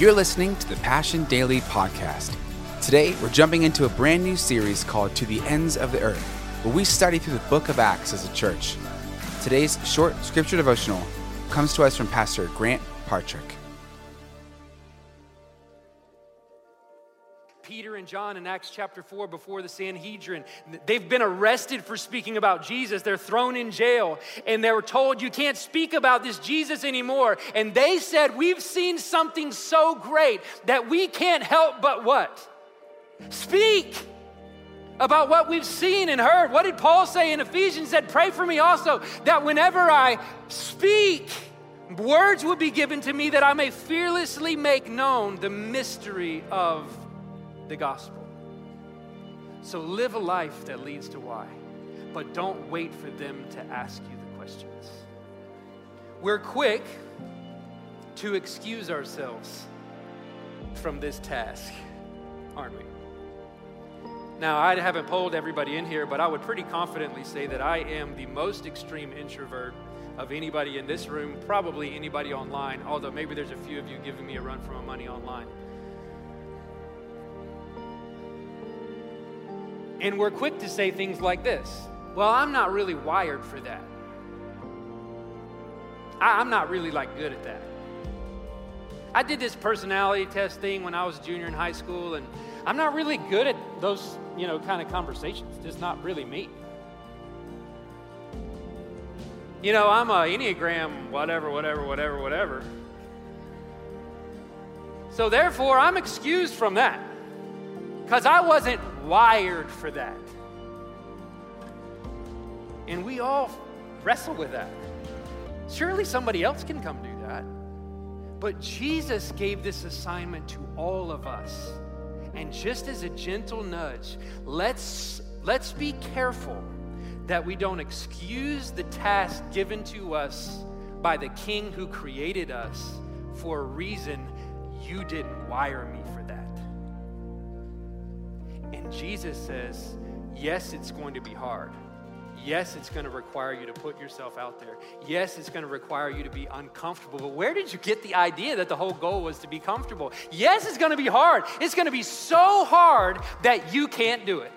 You're listening to the Passion Daily Podcast. Today, we're jumping into a brand new series called To the Ends of the Earth, where we study through the book of Acts as a church. Today's short scripture devotional comes to us from Pastor Grant Partrick. Peter and John in Acts chapter 4 before the Sanhedrin. They've been arrested for speaking about Jesus. They're thrown in jail and they were told, you can't speak about this Jesus anymore. And they said, we've seen something so great that we can't help but what? Speak about what we've seen and heard. What did Paul say in Ephesians? He said, pray for me also that whenever I speak, words will be given to me that I may fearlessly make known the mystery of the gospel. So live a life that leads to why, but don't wait for them to ask you the questions. We're quick to excuse ourselves from this task, aren't we? Now, I haven't polled everybody in here, but I would pretty confidently say that I am the most extreme introvert of anybody in this room, probably anybody online, although maybe there's a few of you giving me a run for my money online. And we're quick to say things like this. Well, I'm not really wired for that. I'm not really like good at that. I did this personality test thing when I was a junior in high school, and I'm not really good at those, kind of conversations. It's just not really me. I'm a Enneagram, whatever. So therefore, I'm excused from that because I wasn't wired for that. And we all wrestle with that. Surely somebody else can come do that. But Jesus gave this assignment to all of us. And just as a gentle nudge, let's be careful that we don't excuse the task given to us by the King who created us for a reason. You didn't wire me for that. And Jesus says, yes, it's going to be hard. Yes, it's going to require you to put yourself out there. Yes, it's going to require you to be uncomfortable. But where did you get the idea that the whole goal was to be comfortable? Yes, it's going to be hard. It's going to be so hard that you can't do it.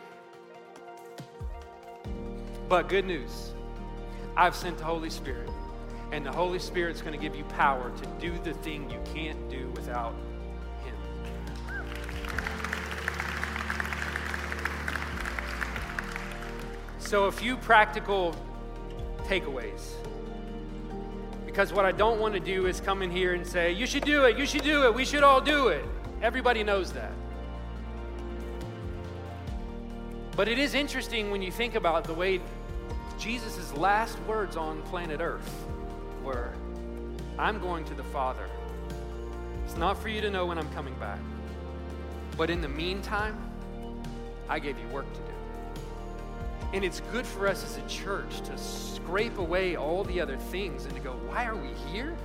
But good news, I've sent the Holy Spirit, and the Holy Spirit's going to give you power to do the thing you can't do without Him. So a few practical takeaways, because what I don't want to do is come in here and say, you should do it, we should all do it. Everybody knows that. But it is interesting when you think about the way Jesus' last words on planet Earth were, I'm going to the Father. It's not for you to know when I'm coming back, but in the meantime, I gave you work to do. And it's good for us as a church to scrape away all the other things and to go, why are we here?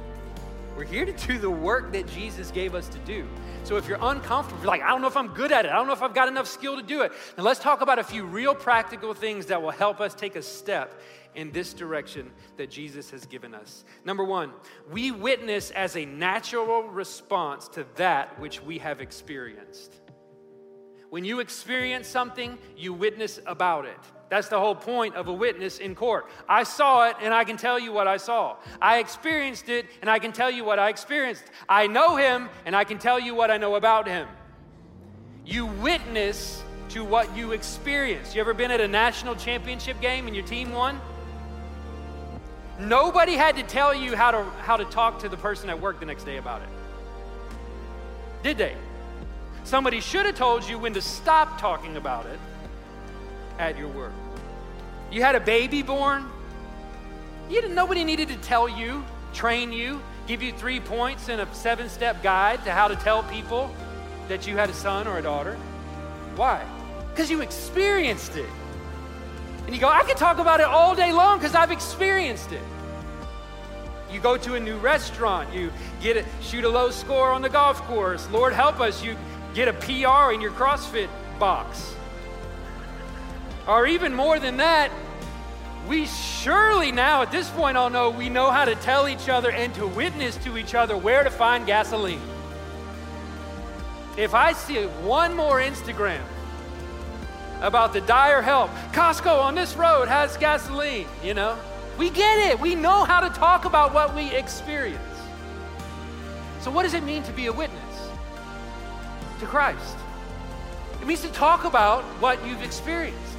We're here to do the work that Jesus gave us to do. So if you're uncomfortable, you're like, I don't know if I'm good at it. I don't know if I've got enough skill to do it. Now let's talk about a few real practical things that will help us take a step in this direction that Jesus has given us. Number one, we witness as a natural response to that which we have experienced. When you experience something, you witness about it. That's the whole point of a witness in court. I saw it, and I can tell you what I saw. I experienced it, and I can tell you what I experienced. I know him, and I can tell you what I know about him. You witness to what you experience. You ever been at a national championship game and your team won? Nobody had to tell you how to talk to the person at work the next day about it. Did they? Somebody should have told you when to stop talking about it at your work. You had a baby born. Nobody needed to tell you, train you, give you 3 points and a 7-step guide to how to tell people that you had a son or a daughter. Why? Because you experienced it. And you go, I can talk about it all day long because I've experienced it. You go to a new restaurant, you shoot a low score on the golf course. Lord help us, you get a PR in your CrossFit box. Or even more than that, we surely now at this point all know we know how to tell each other and to witness to each other where to find gasoline. If I see one more Instagram about the dire help, Costco on this road has gasoline, you know, we get it. We know how to talk about what we experience. So what does it mean to be a witness to Christ? It means to talk about what you've experienced.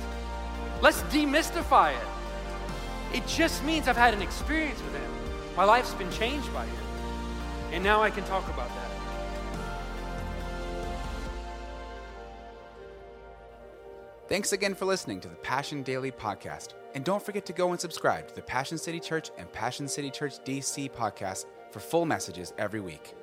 Let's demystify it. It just means I've had an experience with Him. My life's been changed by Him. And now I can talk about that. Thanks again for listening to the Passion Daily Podcast. And don't forget to go and subscribe to the Passion City Church and Passion City Church DC podcast for full messages every week.